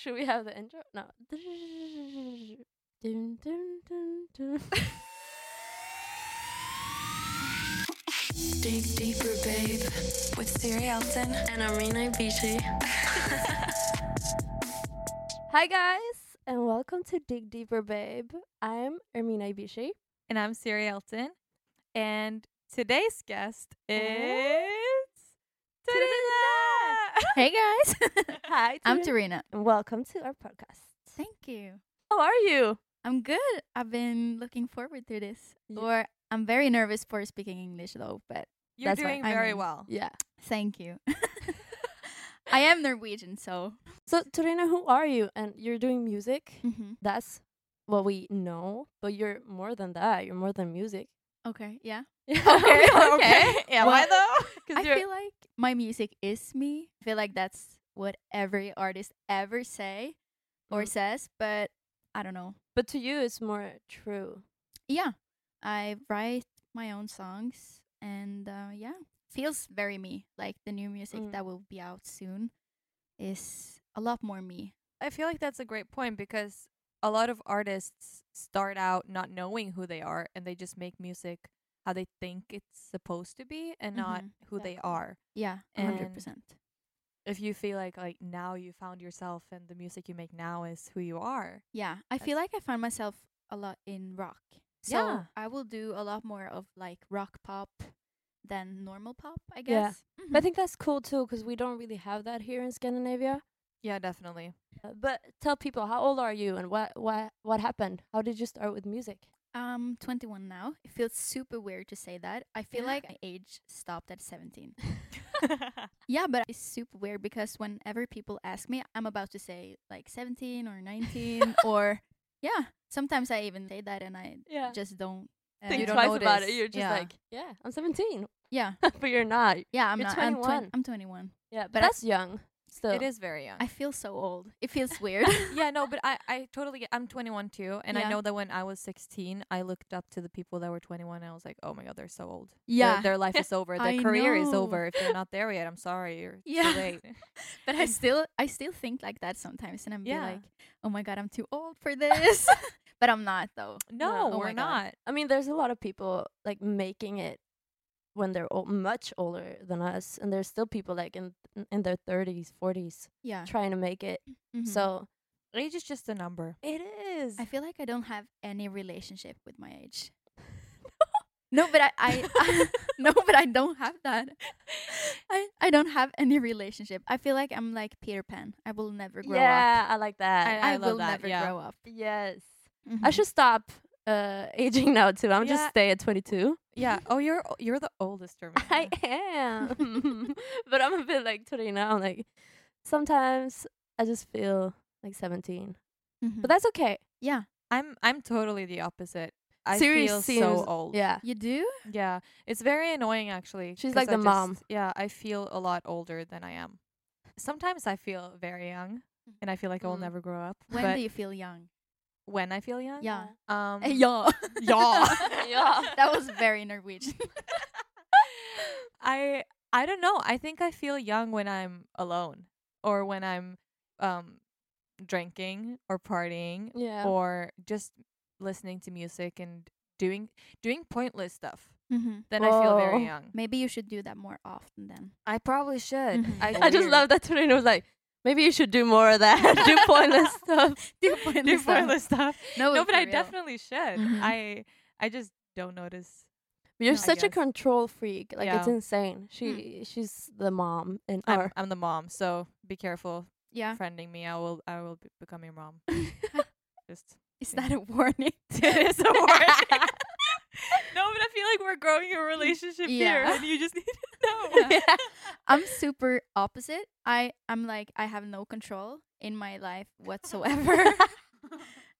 Should we have the intro? No. Dun, dun, dun, dun. Dig Deeper Babe with Siri Elton and Armina Ibishi. Hi guys, and welcome to Dig Deeper Babe. I'm Armina Ibishi. And I'm Siri Elton. And today's guest is Torina! Hey guys. Hi, Torina. I'm Torina. And welcome to our podcast. Thank you. How are you? I'm good. I've been looking forward to this. Yeah. Or I'm very nervous for speaking English though, but you're doing very well. Yeah. Thank you. I am Norwegian, so. So Torina, who are you? And you're doing music. Mm-hmm. That's what we know, but you're more than that. You're more than music. Okay, yeah. Okay. Yeah, well, why though? I feel like my music is me. I feel like that's what every artist ever say or says, but I don't know. But to you, it's more true. Yeah. I write my own songs and feels very me. Like the new music that will be out soon is a lot more me. I feel like that's a great point because a lot of artists start out not knowing who they are and they just make music how they think it's supposed to be and not who they are. Yeah, 100%. If you feel like now you found yourself and the music you make now is who you are. Yeah, I feel like I find myself a lot in rock. So I will do a lot more of like rock pop than normal pop, I guess. Yeah. Mm-hmm. I think that's cool too because we don't really have that here in Scandinavia. Yeah, definitely. But tell people, how old are you and what happened? How did you start with music? I'm 21 now. It feels super weird to say that. I feel like my age stopped at 17. Yeah, but it's super weird because whenever people ask me, I'm about to say like 17 or 19 or... Yeah, sometimes I even say that and I just don't think twice about it. You're just I'm 17. Yeah. But you're not. Yeah, I'm not. 21. I'm 21. Yeah, but that's young. Still. It is very young. I feel so old. It feels weird. Yeah, no, but I totally get. I'm 21 too. And I know that when I was 16, I looked up to the people that were 21 and I was like, oh my God, they're so old. Yeah. Their life is over. Their career is over. If they're not there yet, I'm sorry. You're too late. But I still think like that sometimes. And I'm be like, oh my God, I'm too old for this. But I'm not though. No, we're not. I mean, there's a lot of people like making it when they're much older than us, and there's still people like in their 30s, 40s trying to make it. So age is just a number. It is. I feel like I don't have any relationship with my age. No, but I don't have that. I don't have any relationship. I feel like I'm like Peter Pan. I will never grow up. Yeah, I like that. I love will that. Never grow up. Yes. Mm-hmm. I should stop aging now too. I'm just stay at 22. Yeah. Oh, you're the oldest. I am. But I'm a bit like Torina. I'm like, sometimes I just feel like 17. Mm-hmm. But that's okay. Yeah. I'm totally the opposite. I feel so old. Yeah. You do? Yeah. It's very annoying actually. She's like the mom. Yeah. I feel a lot older than I am. Sometimes I feel very young, and I feel like I will never grow up. When do you feel young? When I feel young? Yeah. That was very Norwegian. I don't know. I think I feel young when I'm alone or when I'm drinking or partying or just listening to music and doing pointless stuff. Mm-hmm. Then I feel very young. Maybe you should do that more often then. I probably should. Mm-hmm. I just love that Torina was like, maybe you should do more of that. Do pointless stuff. Do pointless stuff. No, but I definitely should. Mm-hmm. I just don't notice. You're such a control freak. Like it's insane. She's the mom, and I'm the mom. So be careful. Yeah. Friending me, I will become your mom. Just. Is that a warning? It is a warning. No, but I feel like we're growing a relationship here, and you just need to know. Yeah. Yeah. I'm super opposite. I'm like, I have no control in my life whatsoever.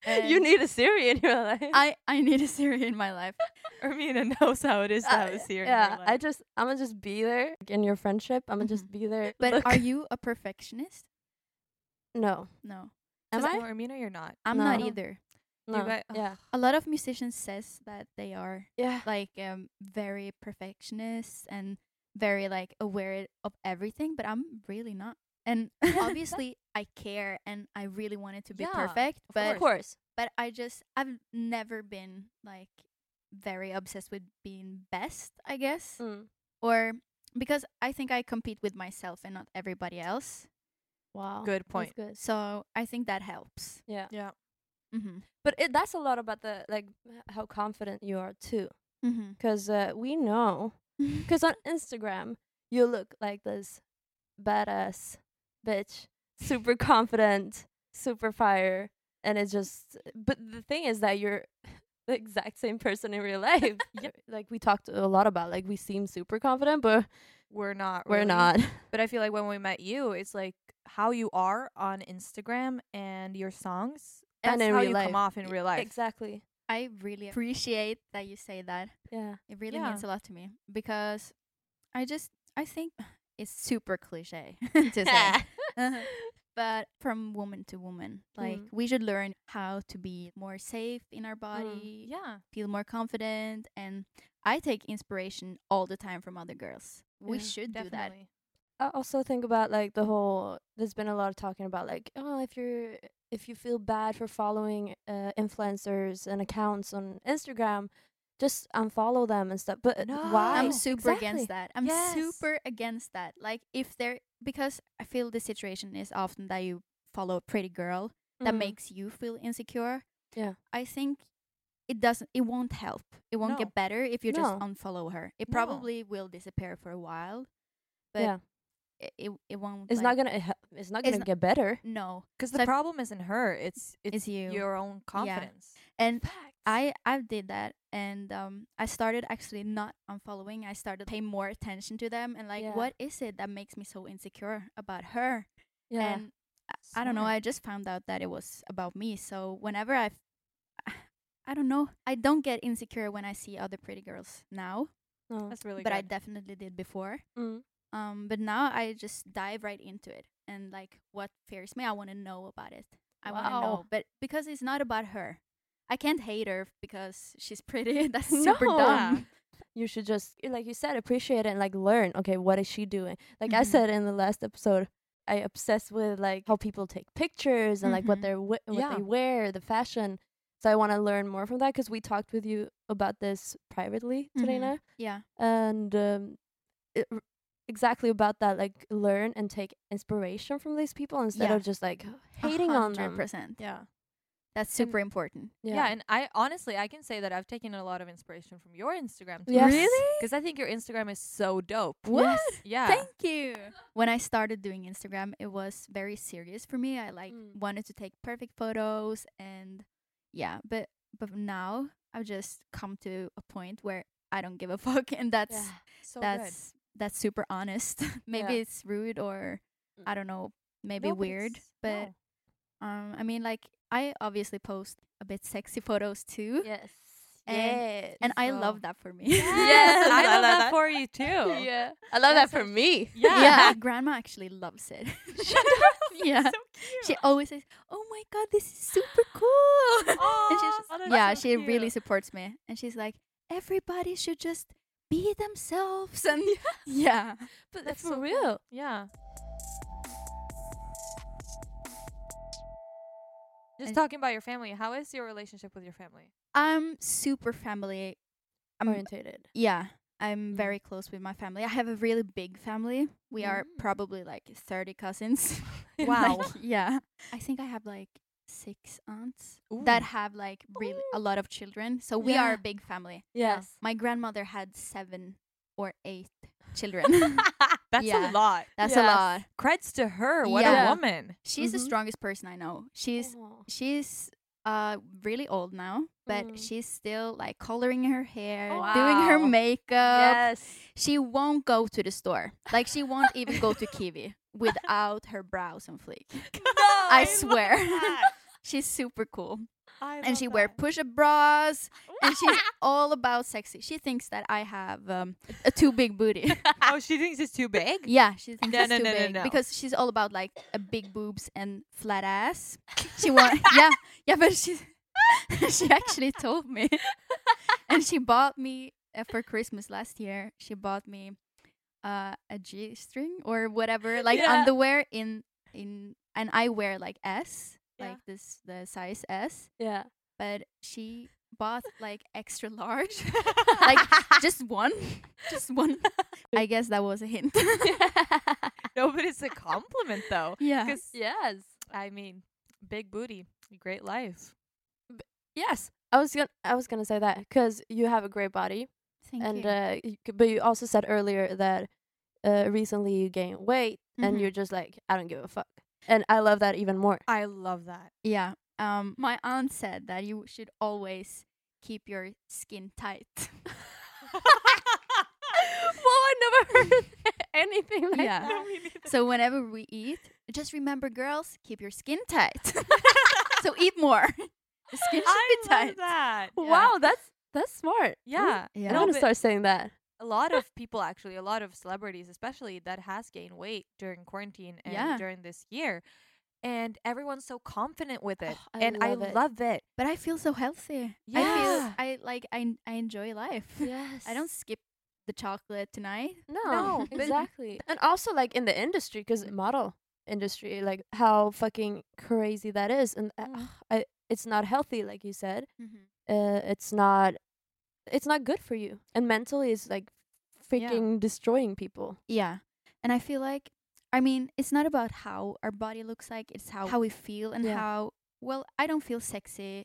You need a Siri in your life. I need a Siri in my life. Armina knows how it is to have a Siri in your life. I'm going to just be there. In your friendship, I'm going to just be there. But look. Are you a perfectionist? No. Am I? Armina, you're not. I'm not either. No. A lot of musicians says that they are like very perfectionist and very like aware of everything, but I'm really not And obviously I care and I really want it to be perfect. Of course. But I've never been like very obsessed with being best, I guess. Mm. Or because I think I compete with myself and not everybody else. Wow. Good point. Good. So I think that helps. Yeah. Yeah. Mm-hmm. But that's a lot about the like how confident you are too. Because we know. Because on Instagram, you look like this badass bitch, super confident, super fire. And it's just, but the thing is that you're the exact same person in real life. Yep. Like we talked a lot about, like we seem super confident, but we're not. Really. We're not. But I feel like when we met you, it's like how you are on Instagram and your songs. And that's how you come off in real life. Exactly. I really appreciate that you say that. Yeah. It really means a lot to me because I think it's super cliche to say. But from woman to woman, like we should learn how to be more safe in our body. Yeah. Feel more confident. And I take inspiration all the time from other girls. Yeah, we should definitely do that. I also think about like the whole, there's been a lot of talking about like, oh, if you feel bad for following influencers and accounts on Instagram, just unfollow them and stuff. But why? I'm super against that. I'm super against that. Like because I feel the situation is often that you follow a pretty girl that makes you feel insecure. Yeah. I think it won't help. It won't get better if you just unfollow her. It probably will disappear for a while. But it won't. It's like, not gonna get better. No, because the problem isn't her. It's you. Your own confidence. Yeah. And I did that, and I started actually not unfollowing. I started paying more attention to them, and like, what is it that makes me so insecure about her? Yeah, and I don't know. I just found out that it was about me. So whenever I don't know. I don't get insecure when I see other pretty girls now. Oh. That's really good. But I definitely did before. Mm. But now I just dive right into it. And like what fears me, I want to know about it. I want to know. But because it's not about her. I can't hate her because she's pretty. That's super dumb. You should just, like you said, appreciate it and like learn. Okay, what is she doing? Like I said in the last episode, I obsessed with like how people take pictures and like what they're what they wear, the fashion. So I want to learn more from that because we talked with you about this privately, Torina. Yeah. And exactly about that, like learn and take inspiration from these people instead of just like hating 100%. On them. Yeah, that's super important. Yeah. And I honestly I can say that I've taken a lot of inspiration from your Instagram too. Yes. Really? Because I think your Instagram is so dope. What? Yes. Yeah. Thank you. When I started doing Instagram, it was very serious for me. I like wanted to take perfect photos and but now I've just come to a point where I don't give a fuck, and that's good. That's super honest. Maybe it's rude or I don't know, maybe weird. But I mean, like I obviously post a bit sexy photos too. Yes. And I love that for me. Yes, yes. I love that for you too. Yeah. I love that for me. Yeah. My grandma actually loves it. Yeah. So cute. She always says, "Oh my god, this is super cool." And she's just, she really supports me. And she's like, "Everybody should just be themselves," and but that's for so real. Cool. Yeah. Just talking about your family. How is your relationship with your family? I'm super family oriented. Yeah, I'm very close with my family. I have a really big family. We are probably like 30 cousins. Wow. I think I have like 6 aunts that have like really a lot of children, so we are a big family. Yes, my grandmother had 7 or 8 children. That's a lot. That's a lot. Creds to her. What a woman. She's the strongest person I know. She's really old now, but she's still like coloring her hair, doing her makeup. Yes. She won't go to the store. Like she won't even go to Kiwi without her brows on fleek. I swear. She's super cool. And she wears push-up bras. And she's all about sexy. She thinks that I have a too big booty. Oh, she thinks it's too big? Yeah, she thinks it's too big. No. Because she's all about like a big boobs and flat ass. She wants... Yeah, but she actually told me. And she bought me, for Christmas last year, she bought me a G-string or whatever, like underwear in, and I wear like S, like this, the size S. Yeah. But she bought like extra large, like just one. I guess that was a hint. No, but it's a compliment though. Yeah. Yes. I mean, big booty, great life. Yes. I was gonna say that because you have a great body. Thank you. But you also said earlier that recently you gained weight, and you're just like, I don't give a fuck. And I love that even more. I love that. Yeah. My aunt said that you should always keep your skin tight. Well, I never heard anything like that. No, we need that. So whenever we eat, just remember, girls, keep your skin tight. So eat more. Your skin should be tight. I love that. Yeah. Wow, that's smart. Yeah. Yeah. I'm going to start saying that. A lot of people, actually, a lot of celebrities, especially, that has gained weight during quarantine and during this year. And everyone's so confident with it. I love it. But I feel so healthy. Yeah. I enjoy life. Yes. I don't skip the chocolate tonight. No. Exactly. And also like in the industry, because model industry, like how fucking crazy that is. And it's not healthy, like you said. Mm-hmm. It's not good for you. And mentally it's like freaking destroying people. Yeah. And I feel like, I mean, it's not about how our body looks like, it's how we feel and how, well, I don't feel sexy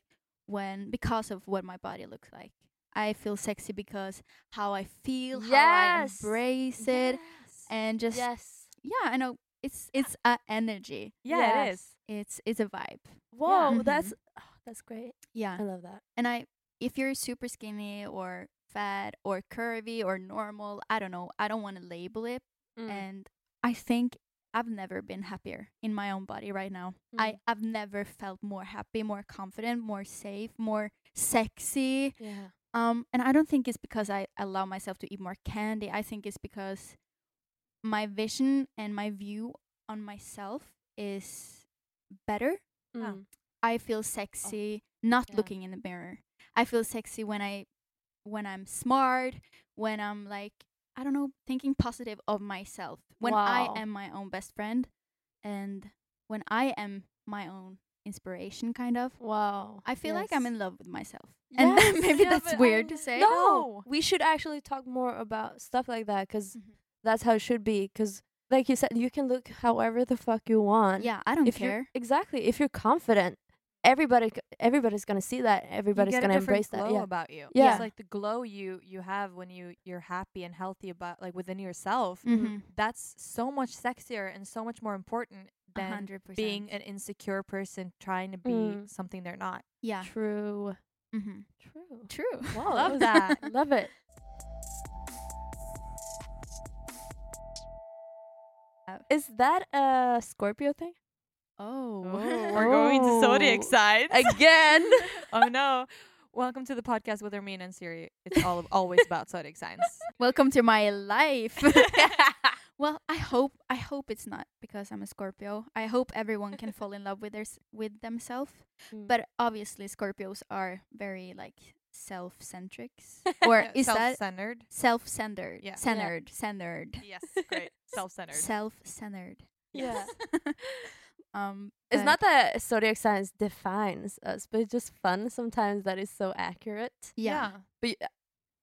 because of what my body looks like. I feel sexy because how I feel, how I embrace it, and just, I know, it's a energy. Yeah, it is. It's a vibe. Whoa, that's great. Yeah. I love that. And if you're super skinny or fat or curvy or normal, I don't know, I don't want to label it, and I think I've never been happier in my own body right now. I've never felt more happy, more confident, more safe, more sexy. Yeah. And I don't think it's because I allow myself to eat more candy. I think it's because my vision and my view on myself is better. I feel sexy not looking in the mirror. I feel sexy when I'm smart, when I'm like, I don't know, thinking positive of myself. When I am my own best friend and when I am my own inspiration, kind of. Wow. I feel like I'm in love with myself. Yes. And maybe that's weird to say. No. We should actually talk more about stuff like that because that's how it should be. Because like you said, you can look however the fuck you want. Yeah, I don't care. Exactly. If you're confident, everybody's gonna see that. Everybody's gonna embrace that. Glow about you. Yeah, it's like the glow you have when you're happy and healthy about, like, within yourself. That's so much sexier and so much more important than 100%. Being an insecure person trying to be something they're not. Yeah, true. Mm-hmm. True. Wow, love that. Love it. Is that a Scorpio thing? Oh, we're going to zodiac side again. Oh no! Welcome to the podcast with Armina and Siri. It's always about zodiac signs. Welcome to my life. Well, I hope it's not because I'm a Scorpio. I hope everyone can fall in love with with themselves. But obviously, Scorpios are very like self-centrics, or is self-centered? That self-centered? Yeah. Centered. Yes, great. Self-centered. Yes. Yeah. It's not that zodiac science defines us, but it's just fun sometimes that is so accurate. Yeah. But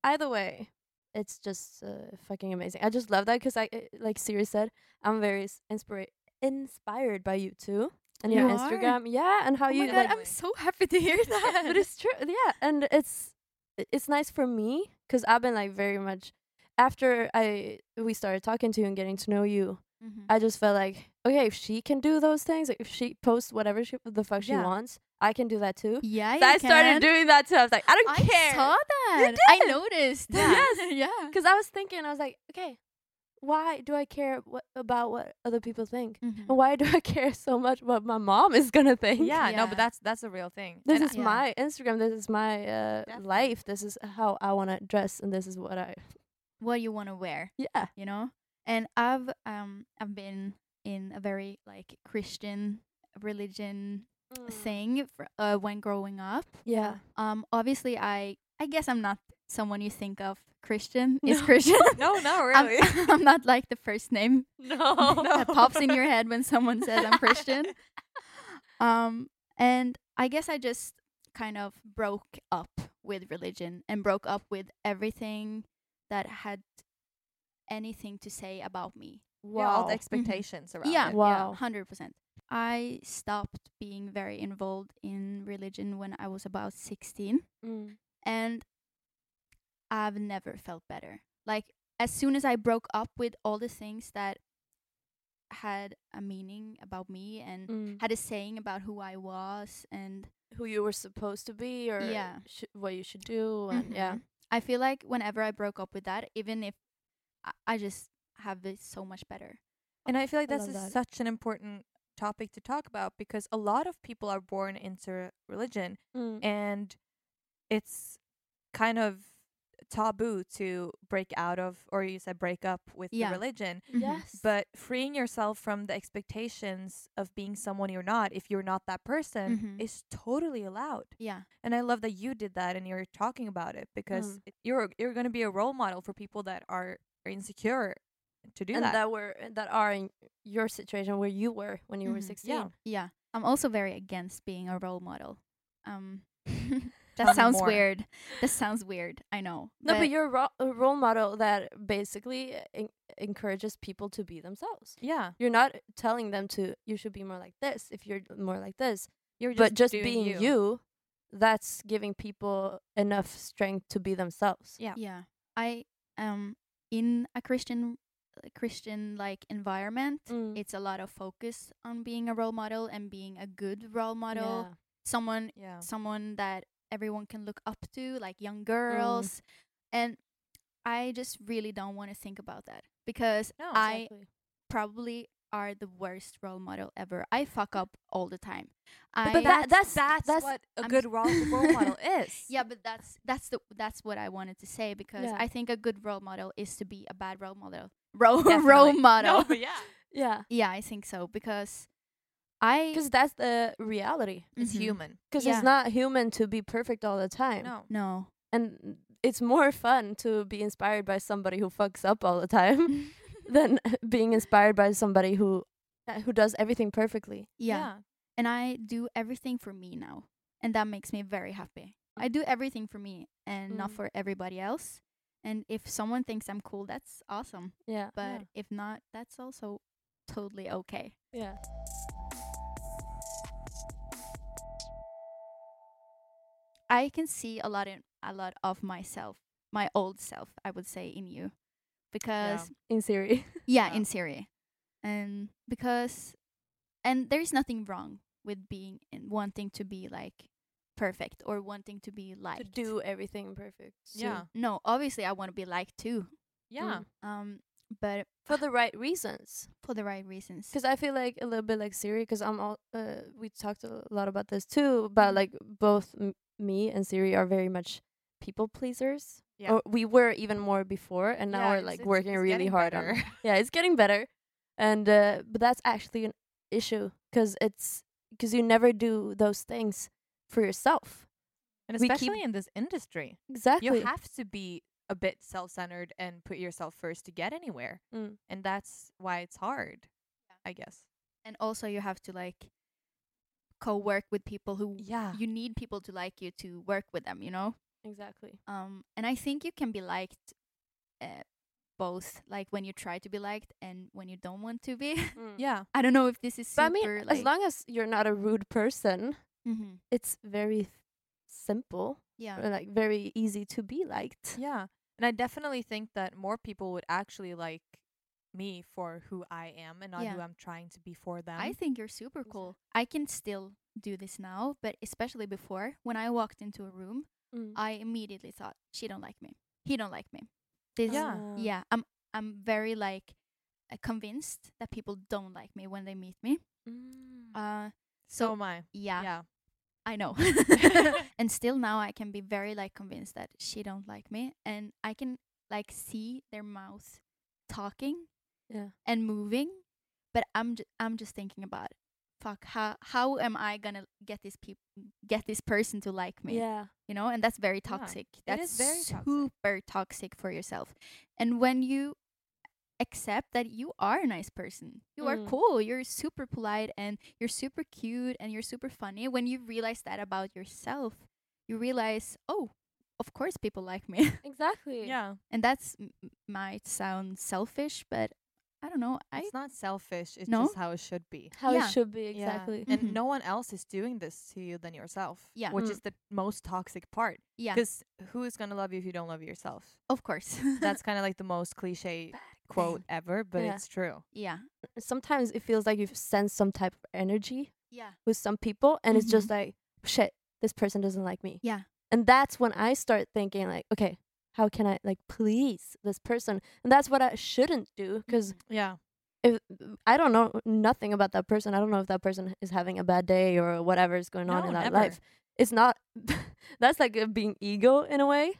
either way, it's just fucking amazing. I just love that because I, like Siri said, I'm very inspired by you too. And your Instagram. Yeah. And how you, God, like, I'm so happy to hear that. But it's true. Yeah. And it's nice for me because I've been like very much, after we started talking to you and getting to know you, I just felt like, okay, if she can do those things, like if she posts whatever she wants, I can do that too. Yeah, so I started doing that too. I was like, I don't care. I saw that. You did. I noticed. Yeah. Yes. Yeah. Because I was thinking, I was like, okay, why do I care about what other people think? And why do I care so much what my mom is going to think? Yeah, no, but that's a real thing. This is my Instagram. This is my life. This is how I want to dress. And this is what you want to wear. Yeah. You know? And I've been in a very like Christian religion thing when growing up. Yeah. Obviously I I guess I'm not someone you think of. Christian is Christian. No, not really. I'm not like the first name that pops in your head when someone says I'm Christian. And I guess I just kind of broke up with religion and broke up with everything that had anything to say about me. Wow. Yeah, all the expectations around it. Wow. Yeah, 100%. I stopped being very involved in religion when I was about 16. Mm. And I've never felt better. Like, as soon as I broke up with all the things that had a meaning about me and had a saying about who I was and who you were supposed to be or what you should do. And I feel like whenever I broke up with that, even if I just have it so much better. And I feel like this is such an important topic to talk about because a lot of people are born into religion and it's kind of taboo to break out of, or you said break up with the religion. Yes. But freeing yourself from the expectations of being someone you're not, if you're not that person, is totally allowed. Yeah. And I love that you did that and you're talking about it because you're going to be a role model for people that are insecure to do and that. that are in your situation where you were when you were 16. Yeah. I'm also very against being a role model. That sounds weird. I know. No, but you're a role model that basically encourages people to be themselves. Yeah. You're not telling them you should be more like this. If you're more like this, but just being you, that's giving people enough strength to be themselves. Yeah. Yeah. I am in a Christian like environment. It's a lot of focus on being a role model and being a good role model. Yeah. Someone that everyone can look up to, like young girls. And I just really don't want to think about that because I probably are the worst role model ever. I fuck up all the time. But that's what a good role model is. Yeah, but that's what I wanted to say because I think a good role model is to be a bad role model. Role model. No, but yeah. Yeah, I think so because because that's the reality. It's human. Because it's not human to be perfect all the time. No. And it's more fun to be inspired by somebody who fucks up all the time than being inspired by somebody who does everything perfectly. Yeah. And I do everything for me now. And that makes me very happy. I do everything for me and not for everybody else. And if someone thinks I'm cool, that's awesome. Yeah. But if not, that's also totally okay. Yeah. I can see a lot of myself, my old self, I would say, in you, because in Siri, in Siri, and there is nothing wrong with being wanting to be like perfect or wanting to be liked. To do everything perfect. So no, obviously I want to be liked too. Yeah. But for the right reasons. Because I feel like a little bit like Siri, because I'm all. We talked a lot about this too, about like both. Me and Siri are very much people pleasers. Yeah. Or we were even more before, and now we're like working really hard on. Yeah, it's getting better, and but that's actually an issue because you never do those things for yourself, and especially in this industry. Exactly, you have to be a bit self-centered and put yourself first to get anywhere, and that's why it's hard, I guess. And also, you have to like. Co-work with people who you need people to like you to work with them, you know? Exactly. And I think you can be liked both, like when you try to be liked and when you don't want to be. Yeah. I don't know if this is super. But I mean, like, as long as you're not a rude person, it's very simple. Yeah. Or like very easy to be liked. Yeah. And I definitely think that more people would actually like me for who I am and not who I'm trying to be for them. I think you're super cool. I can still do this now, but especially before, when I walked into a room, I immediately thought, she don't like me. He don't like me. This I'm very like convinced that people don't like me when they meet me. So am I. Yeah. I know. And still now I can be very like convinced that she don't like me, and I can like see their mouth talking and moving, but I'm just thinking about fuck, how am I gonna get this person to like me? Yeah, you know, and that's very toxic. Yeah. That's very super toxic for yourself. And when you accept that you are a nice person, you are cool, you're super polite, and you're super cute, and you're super funny, when you realize that about yourself, you realize, oh, of course people like me. Exactly. Yeah. And that's might sound selfish, but I don't know. It's not selfish. It's just how it should be. How it should be, exactly. Yeah. Mm-hmm. And no one else is doing this to you than yourself, which is the most toxic part. Yeah. Because who is going to love you if you don't love yourself? Of course. That's kind of like the most cliche quote ever, but it's true. Yeah. Sometimes it feels like you sense some type of energy with some people, and it's just like, shit, this person doesn't like me. Yeah. And that's when I start thinking like, okay, how can I like please this person? And that's what I shouldn't do, because if I don't know nothing about that person, I don't know if that person is having a bad day or whatever is going on in that life. It's not that's like being ego in a way.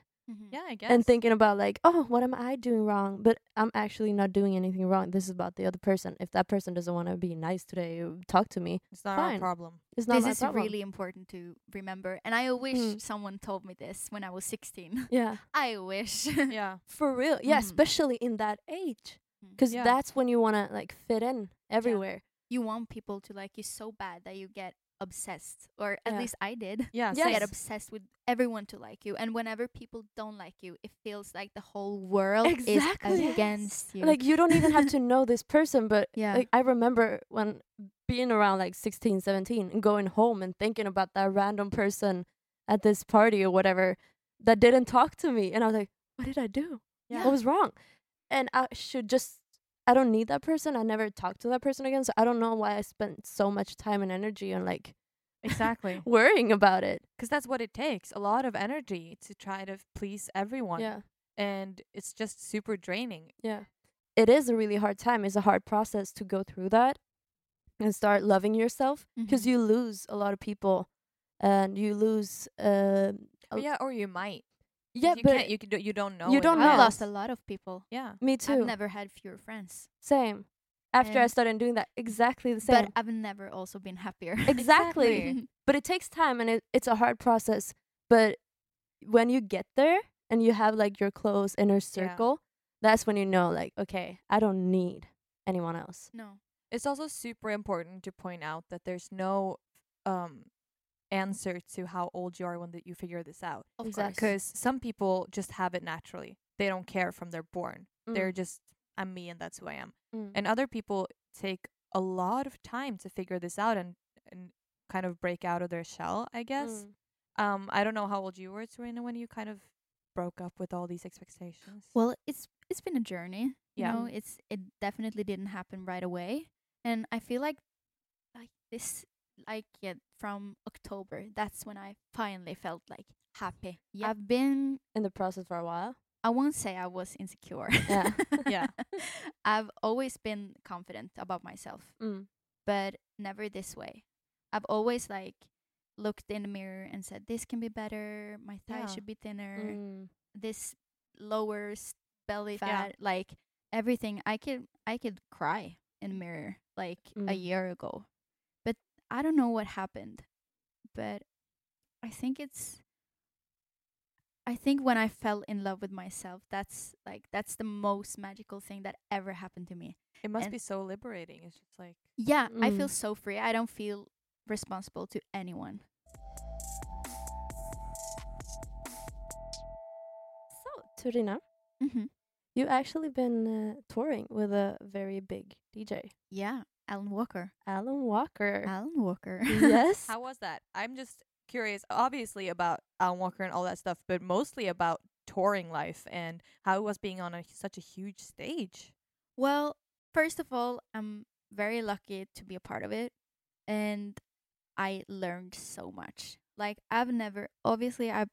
Yeah, I guess. And thinking about like, oh, what am I doing wrong? But I'm actually not doing anything wrong. This is about the other person. If that person doesn't want to be nice today, talk to me. It's not our problem. It's not my problem. This is really important to remember. And I wish someone told me this when I was 16. Yeah. I wish. Yeah. For real. Yeah, especially in that age. Because that's when you want to like fit in everywhere. Yeah. You want people to like you so bad that you get obsessed, or at least I did. Yeah, so I get obsessed with everyone to like you, and whenever people don't like you, it feels like the whole world is against you. Like you don't even have to know this person, but like I remember when being around like 16, 17 and going home and thinking about that random person at this party or whatever that didn't talk to me, and I was like, what did I do? What was wrong? And I don't need that person. I never talked to that person again. So I don't know why I spent so much time and energy on like worrying about it. Because that's what it takes. A lot of energy to try to please everyone. Yeah. And it's just super draining. Yeah. It is a really hard time. It's a hard process to go through that and start loving yourself, because you lose a lot of people, and you lose. Or you might. Yeah, you don't know. You don't know. I lost a lot of people. Yeah. Me too. I've never had fewer friends. Same. After I started doing that, exactly the same. But I've never also been happier. Exactly. But it takes time, and it's a hard process. But when you get there and you have like your close inner circle, that's when you know like, okay, I don't need anyone else. No. It's also super important to point out that there's no answer to how old you are when you figure this out, because some people just have it naturally. They don't care from they're born. They're just, I'm me and that's who I am. And other people take a lot of time to figure this out and kind of break out of their shell, I guess. I don't know how old you were, Torina, when you kind of broke up with all these expectations. Well, it's been a journey. Yeah, you know, it definitely didn't happen right away, and I feel like this. From October, that's when I finally felt like happy. Yep. I've been in the process for a while. I won't say I was insecure. Yeah. Yeah. I've always been confident about myself, but never this way. I've always like looked in the mirror and said, this can be better. My thigh should be thinner. This lowers belly fat, like everything. I could cry in the mirror like a year ago. I don't know what happened, but I think when I fell in love with myself, that's the most magical thing that ever happened to me. It must be so liberating. It's just like, I feel so free. I don't feel responsible to anyone. So, Torina, you've actually been touring with a very big DJ. Yeah. Alan Walker. Yes. How was that? I'm just curious, obviously, about Alan Walker and all that stuff, but mostly about touring life and how it was being on such a huge stage. Well, first of all, I'm very lucky to be a part of it, and I learned so much. Like, I've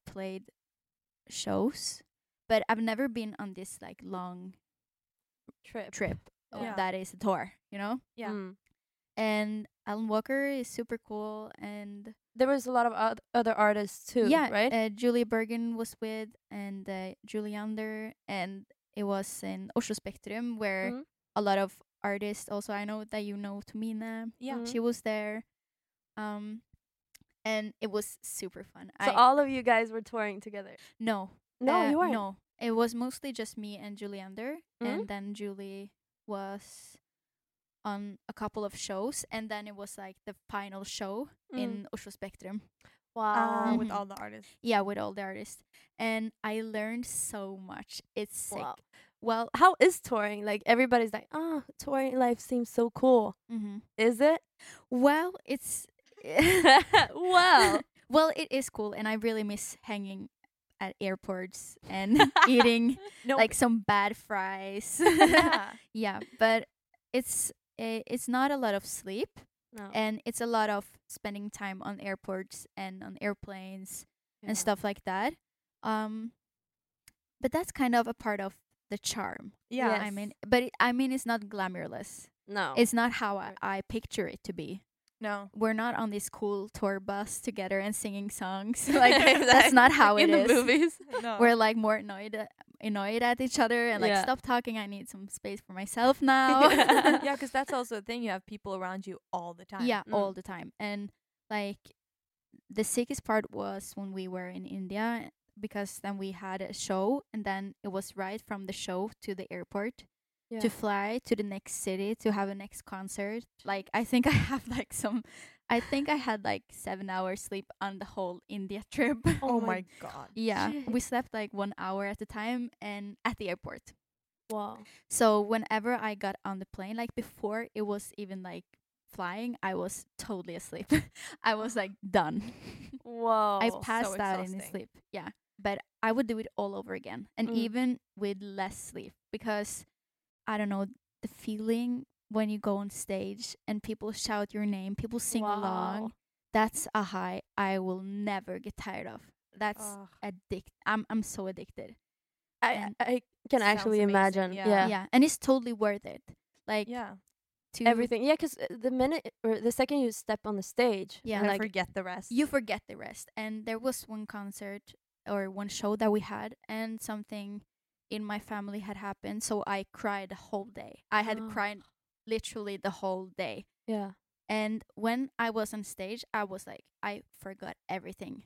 played shows, but I've never been on this like long trip. That is a tour, you know? Yeah. And Alan Walker is super cool, and there was a lot of other artists too, right? Julie Bergan was with, and Julie Under, and it was in Oslo Spektrum, where a lot of artists also. I know that you know Torina. Yeah. Mm-hmm. She was there. And it was super fun. So all of you guys were touring together? No. No, you weren't? No. It was mostly just me and Julie Under. Mm-hmm. And then Julie was on a couple of shows. And then it was like the final show in Oslo Spektrum. Wow. Mm-hmm. With all the artists. Yeah, with all the artists. And I learned so much. It's sick. Wow. Well, how is touring? Like, everybody's like, oh, touring life seems so cool. Mm-hmm. Is it? Well, it's... Well, it is cool. And I really miss hanging at airports and eating like some bad fries. Yeah, but it's not a lot of sleep. No. And it's a lot of spending time on airports and on airplanes and stuff like that. But that's kind of a part of the charm. Yeah. Yes. I mean, but it's not glamorous. No. It's not how I picture it to be. No. We're not on this cool tour bus together and singing songs. Like, that's not how it is. In the movies. No. We're like more annoyed at each other and like, stop talking. I need some space for myself now. Yeah, because that's also a thing. You have people around you all the time. Yeah, all the time. And like the sickest part was when we were in India, because then we had a show and then it was right from the show to the airport. Yeah. To fly to the next city to have a next concert. Like, I had like 7 hours sleep on the whole India trip. Oh my god. Yeah. Shit. We slept like 1 hour at a time and at the airport. Wow. So whenever I got on the plane, like before it was even like flying, I was totally asleep. I was like done. Whoa. I passed out in sleep. Yeah. But I would do it all over again. And even with less sleep, because I don't know, the feeling when you go on stage and people shout your name, people sing along. That's a high I will never get tired of. That's I'm so addicted. I can actually imagine. Yeah. And it's totally worth it. Like everything. Yeah, because the minute or the second you step on the stage, like, forget the rest. You forget the rest. And there was one concert or one show that we had, and something in my family had happened, so I cried the whole day. I had cried literally the whole day. Yeah. And when I was on stage, I was like, I forgot everything.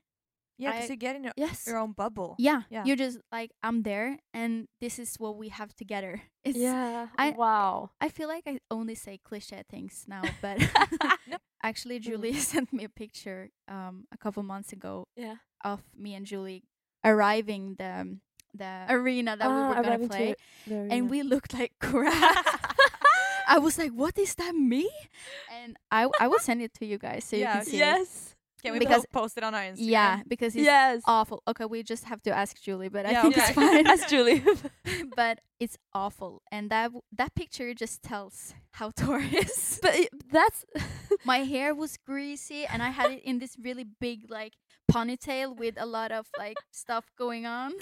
Yeah, because you get in your own bubble. Yeah. You're just like, I'm there, and this is what we have together. I feel like I only say cliche things now, but actually, Julie sent me a picture a couple months ago of me and Julie arriving the arena that we were gonna play, and we looked like crap. I was like, what is that, me? And I will send it to you guys so you can see. Yes. Can we post it on our Instagram? Yeah, because it's awful. Okay, we just have to ask Julie, but I think it's fine. Ask Julie. But it's awful. And that picture just tells how touring is. But that's... My hair was greasy, and I had it in this really big, like, ponytail with a lot of, like, stuff going on.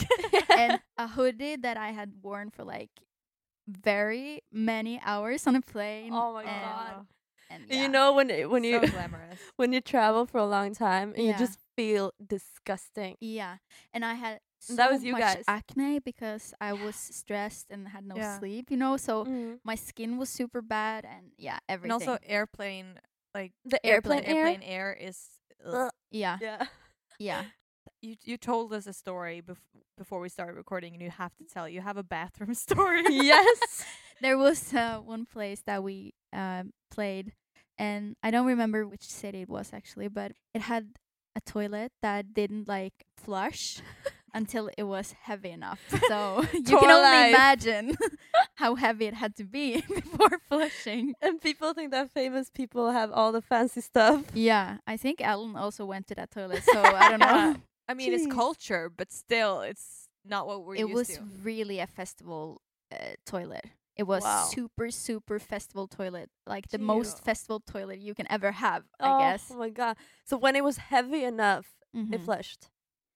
And a hoodie that I had worn for, like, very many hours on a plane. Oh, my God. And you know, when so you when you travel for a long time and you just feel disgusting. Yeah. And I had so much acne because I was stressed and had no sleep, you know, so my skin was super bad and everything. And also airplane, like the airplane air is Yeah. You told us a story before we started recording, and you have to tell. You have a bathroom story. Yes. There was one place that we played, and I don't remember which city it was actually, but it had a toilet that didn't like flush until it was heavy enough. So you can only imagine how heavy it had to be before flushing. And people think that famous people have all the fancy stuff. Yeah, I think Alan also went to that toilet, so I don't know. I mean, it's culture, but still, it's not what we're used to. It was really a festival toilet. It was super, super festival toilet. Like the most festival toilet you can ever have, I guess. Oh, my God. So when it was heavy enough, it flushed.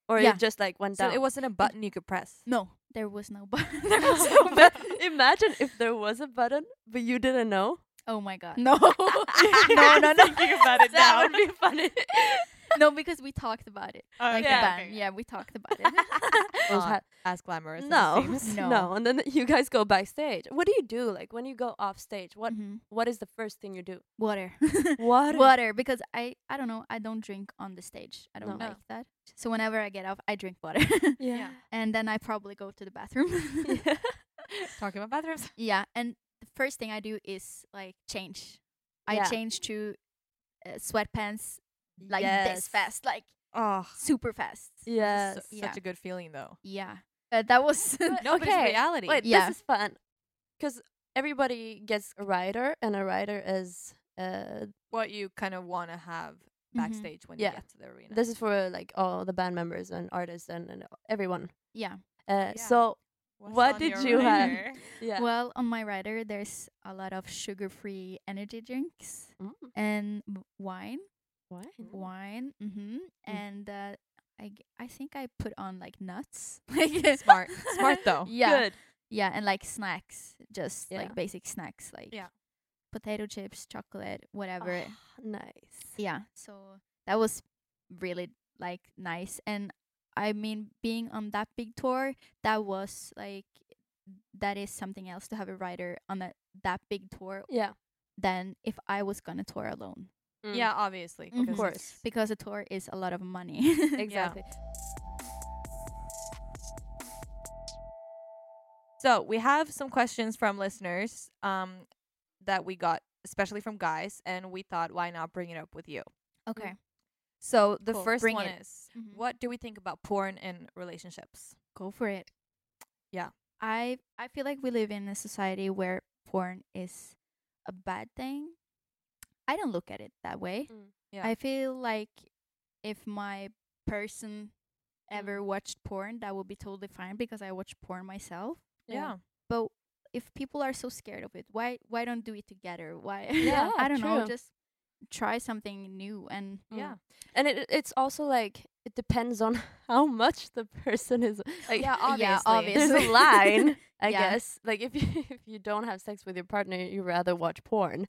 Or it just like went down. So it wasn't a button you could press? No, there was no button. There was no button. Imagine if there was a button, but you didn't know. Oh, my God. No. No. Thinking about it now. That would be funny. No, because we talked about it. Yeah, we talked about it. It was as glamorous. No. And then you guys go backstage. What do you do? Like when you go off stage, what is the first thing you do? Water. Because I don't know. I don't drink on the stage. I don't like that. So whenever I get off, I drink water. Yeah. And then I probably go to the bathroom. Yeah. Talking about bathrooms. Yeah. And the first thing I do is like change. I change to sweatpants like this fast, like super fast. Yes. Such a good feeling though. Yeah. That was okay. Reality. Wait, this is fun. Because everybody gets a rider, and a rider is what you kind of want to have backstage when you get to the arena. This is for like all the band members and artists and everyone. Yeah. So what did you have? Yeah. Well, on my rider, there's a lot of sugar-free energy drinks and wine. Wine. Mm-hmm. And I think I put on like nuts. Smart though. Yeah. Good. Yeah, and like snacks, just like basic snacks, like potato chips, chocolate, whatever. Oh, nice. Yeah. So that was really like nice, and I mean, being on that big tour, that is something else to have a rider on that big tour than if I was going to tour alone. Mm. Yeah, obviously. Of course. Because a tour is a lot of money. Exactly. Yeah. So we have some questions from listeners that we got, especially from guys, and we thought, why not bring it up with you? Okay. Mm. So the first one is, what do we think about porn in relationships? Go for it. Yeah. I feel like we live in a society where porn is a bad thing. I don't look at it that way. Mm. Yeah. I feel like if my person ever watched porn, that would be totally fine because I watch porn myself. Yeah. But if people are so scared of it, why don't do it together? Why? Yeah, I don't know. Just try something new and and it's also like it depends on how much the person is like obviously. There's a line I guess like if you don't have sex with your partner, you rather watch porn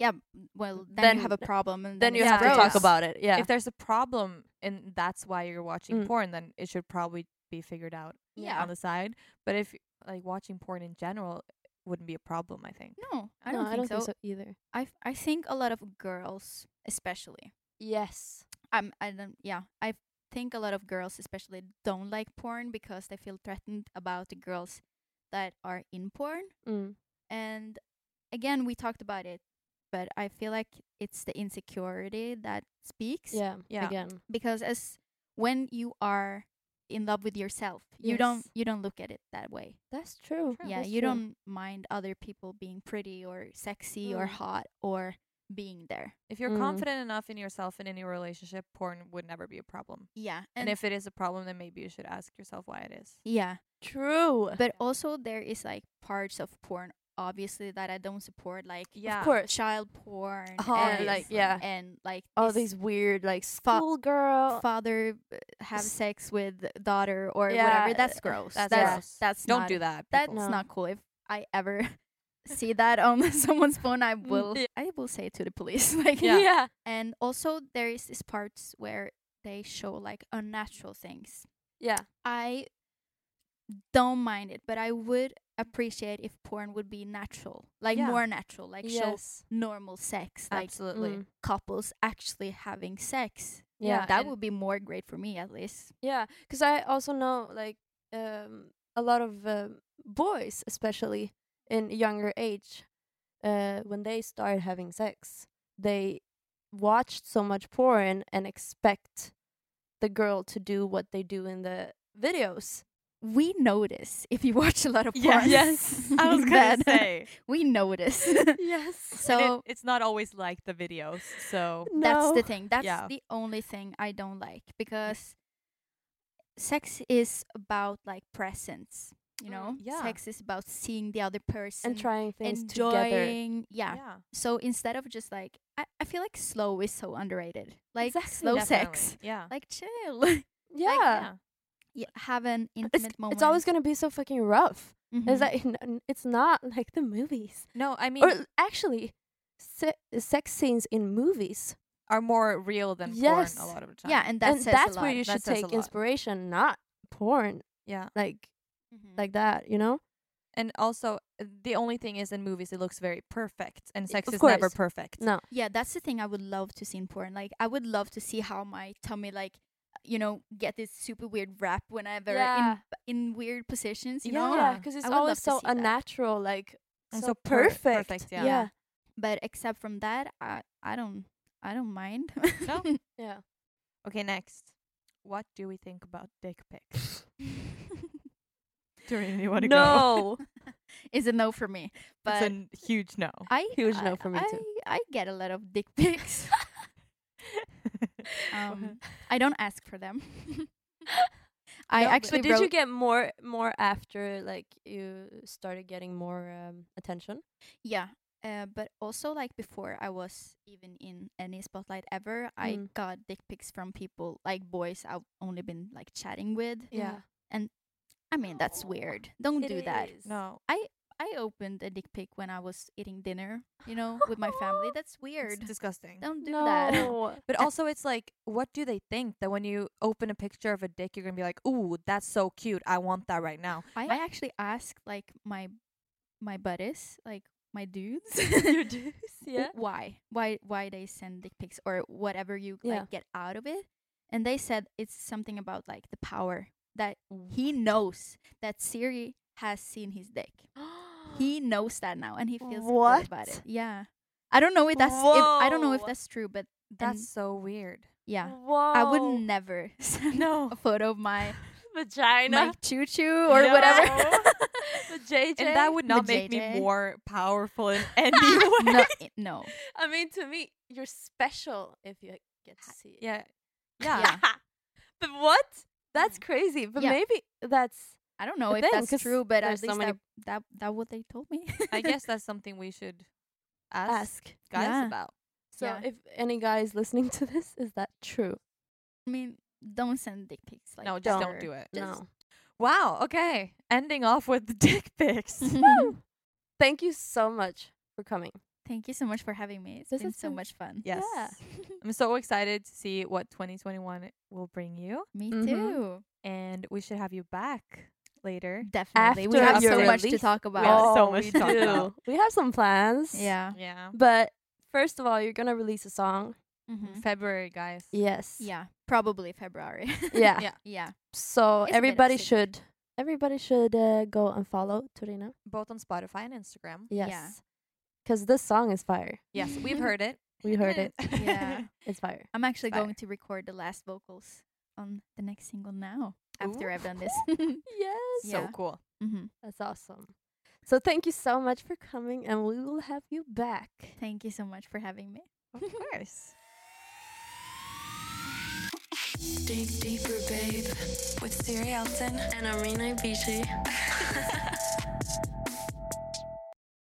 then you have a problem, and then you have to talk about it if there's a problem and that's why you're watching porn, then it should probably be figured out on the side. But if like watching porn in general wouldn't be a problem, I think. No, I don't think so either. I think a lot of girls, especially. Yes. I think a lot of girls, especially, don't like porn because they feel threatened about the girls that are in porn. Mm. And again, we talked about it, but I feel like it's the insecurity that speaks. Yeah. Again, because when you are in love with yourself, you don't look at it that way. That's true. Yeah, that's true. Don't mind other people being pretty or sexy or hot or being there. If you're confident enough in yourself and in your relationship, porn would never be a problem. Yeah. And if it is a problem, then maybe you should ask yourself why it is. Yeah. True. But also there is like parts of porn obviously that I don't support, like of course child porn and like and like all these weird like schoolgirl father have sex with daughter or whatever. That's gross. That's don't do that. People. That's not cool. If I ever see that on someone's phone, I will say it to the police. Like And also there is these parts where they show like unnatural things. Yeah. I don't mind it, but I would appreciate if porn would be natural, like more natural, like show normal sex, like couples actually having sex. Yeah, that would be more great for me, at least. Yeah, because I also know like a lot of boys, especially in younger age, when they start having sex, they watched so much porn and expect the girl to do what they do in the videos. We notice if you watch a lot of porn. Yes. I was going to say. We notice. Yes. So it's not always like the videos. So that's the thing. That's the only thing I don't like, because sex is about like presence, you know? Yeah. Sex is about seeing the other person. And trying things together. Yeah. So instead of just like, I feel like slow is so underrated. Like slow sex. Yeah. Like chill. Yeah, have an intimate moment. It's always going to be so fucking rough. Mm-hmm. It's not like the movies. No, I mean... Or actually, sex scenes in movies are more real than porn a lot of the time. Yeah, and that's where you should take inspiration, not porn. Yeah. Like that, you know? And also, the only thing is in movies, it looks very perfect. And sex is never perfect. No. Yeah, that's the thing I would love to see in porn. Like, I would love to see how my tummy, like, you know, get this super weird wrap whenever in weird positions, you know? Yeah, because it's always so unnatural, that. Like, and so perfect. Perfect. But except from that, I don't mind. No? Yeah. Okay, next. What do we think about dick pics? Torina, you want to go? No. It's a no for me. But it's a huge no. Huge no for me too. I get a lot of dick pics. I don't ask for them. But did you get more after like you started getting more attention? Yeah. But also, like, before I was even in any spotlight ever, I got dick pics from people, like, boys I've only been, like, chatting with. Yeah. And, I mean, that's weird. Don't do that. No. I opened a dick pic when I was eating dinner, you know, with my family. That's weird. It's disgusting. Don't do that. But also, it's like, what do they think? That when you open a picture of a dick, you're going to be like, ooh, that's so cute. I want that right now. I actually asked, like, my buddies, like, my dudes. Your dudes, yeah. Why they send dick pics or whatever you like get out of it. And they said it's something about like the power that he knows that Siri has seen his dick. He knows that now and he feels good about it. Yeah. I don't know if that's true, but that's so weird. Yeah. Whoa. I would never send a photo of my vagina, my choo choo or whatever. JJ. And that would not make me more powerful in any way. No. I mean, to me, you're special if you get to see it. Yeah. But what? That's crazy. But maybe that's... I don't know if that's true, but at least that what they told me. I guess that's something we should ask guys about. So if any guys listening to this, is that true? I mean, don't send dick pics. Like, no, just don't do it. No. Wow, okay. Ending off with the dick pics. Thank you so much for coming. Thank you so much for having me. It's been so much fun. Yes. Yeah. I'm so excited to see what 2021 will bring you. Me too. And we should have you back later. Definitely. We have so much to talk about. We have some plans. Yeah. But first of all, you're going to release a song. Mm-hmm. February, guys. Yes. Yeah. Probably February. Yeah. So everybody should go and follow Torina. Both on Spotify and Instagram. Yes. Because this song is fire. Yes, we've heard it. We heard it. Yeah. It's fire. I'm actually going to record the last vocals on the next single now. After I've done this. Yes. Yeah. So cool. Mm-hmm. That's awesome. So thank you so much for coming and we will have you back. Thank you so much for having me. Of course. Dig Deeper Babe with Siri Elton and Armina Ibishi.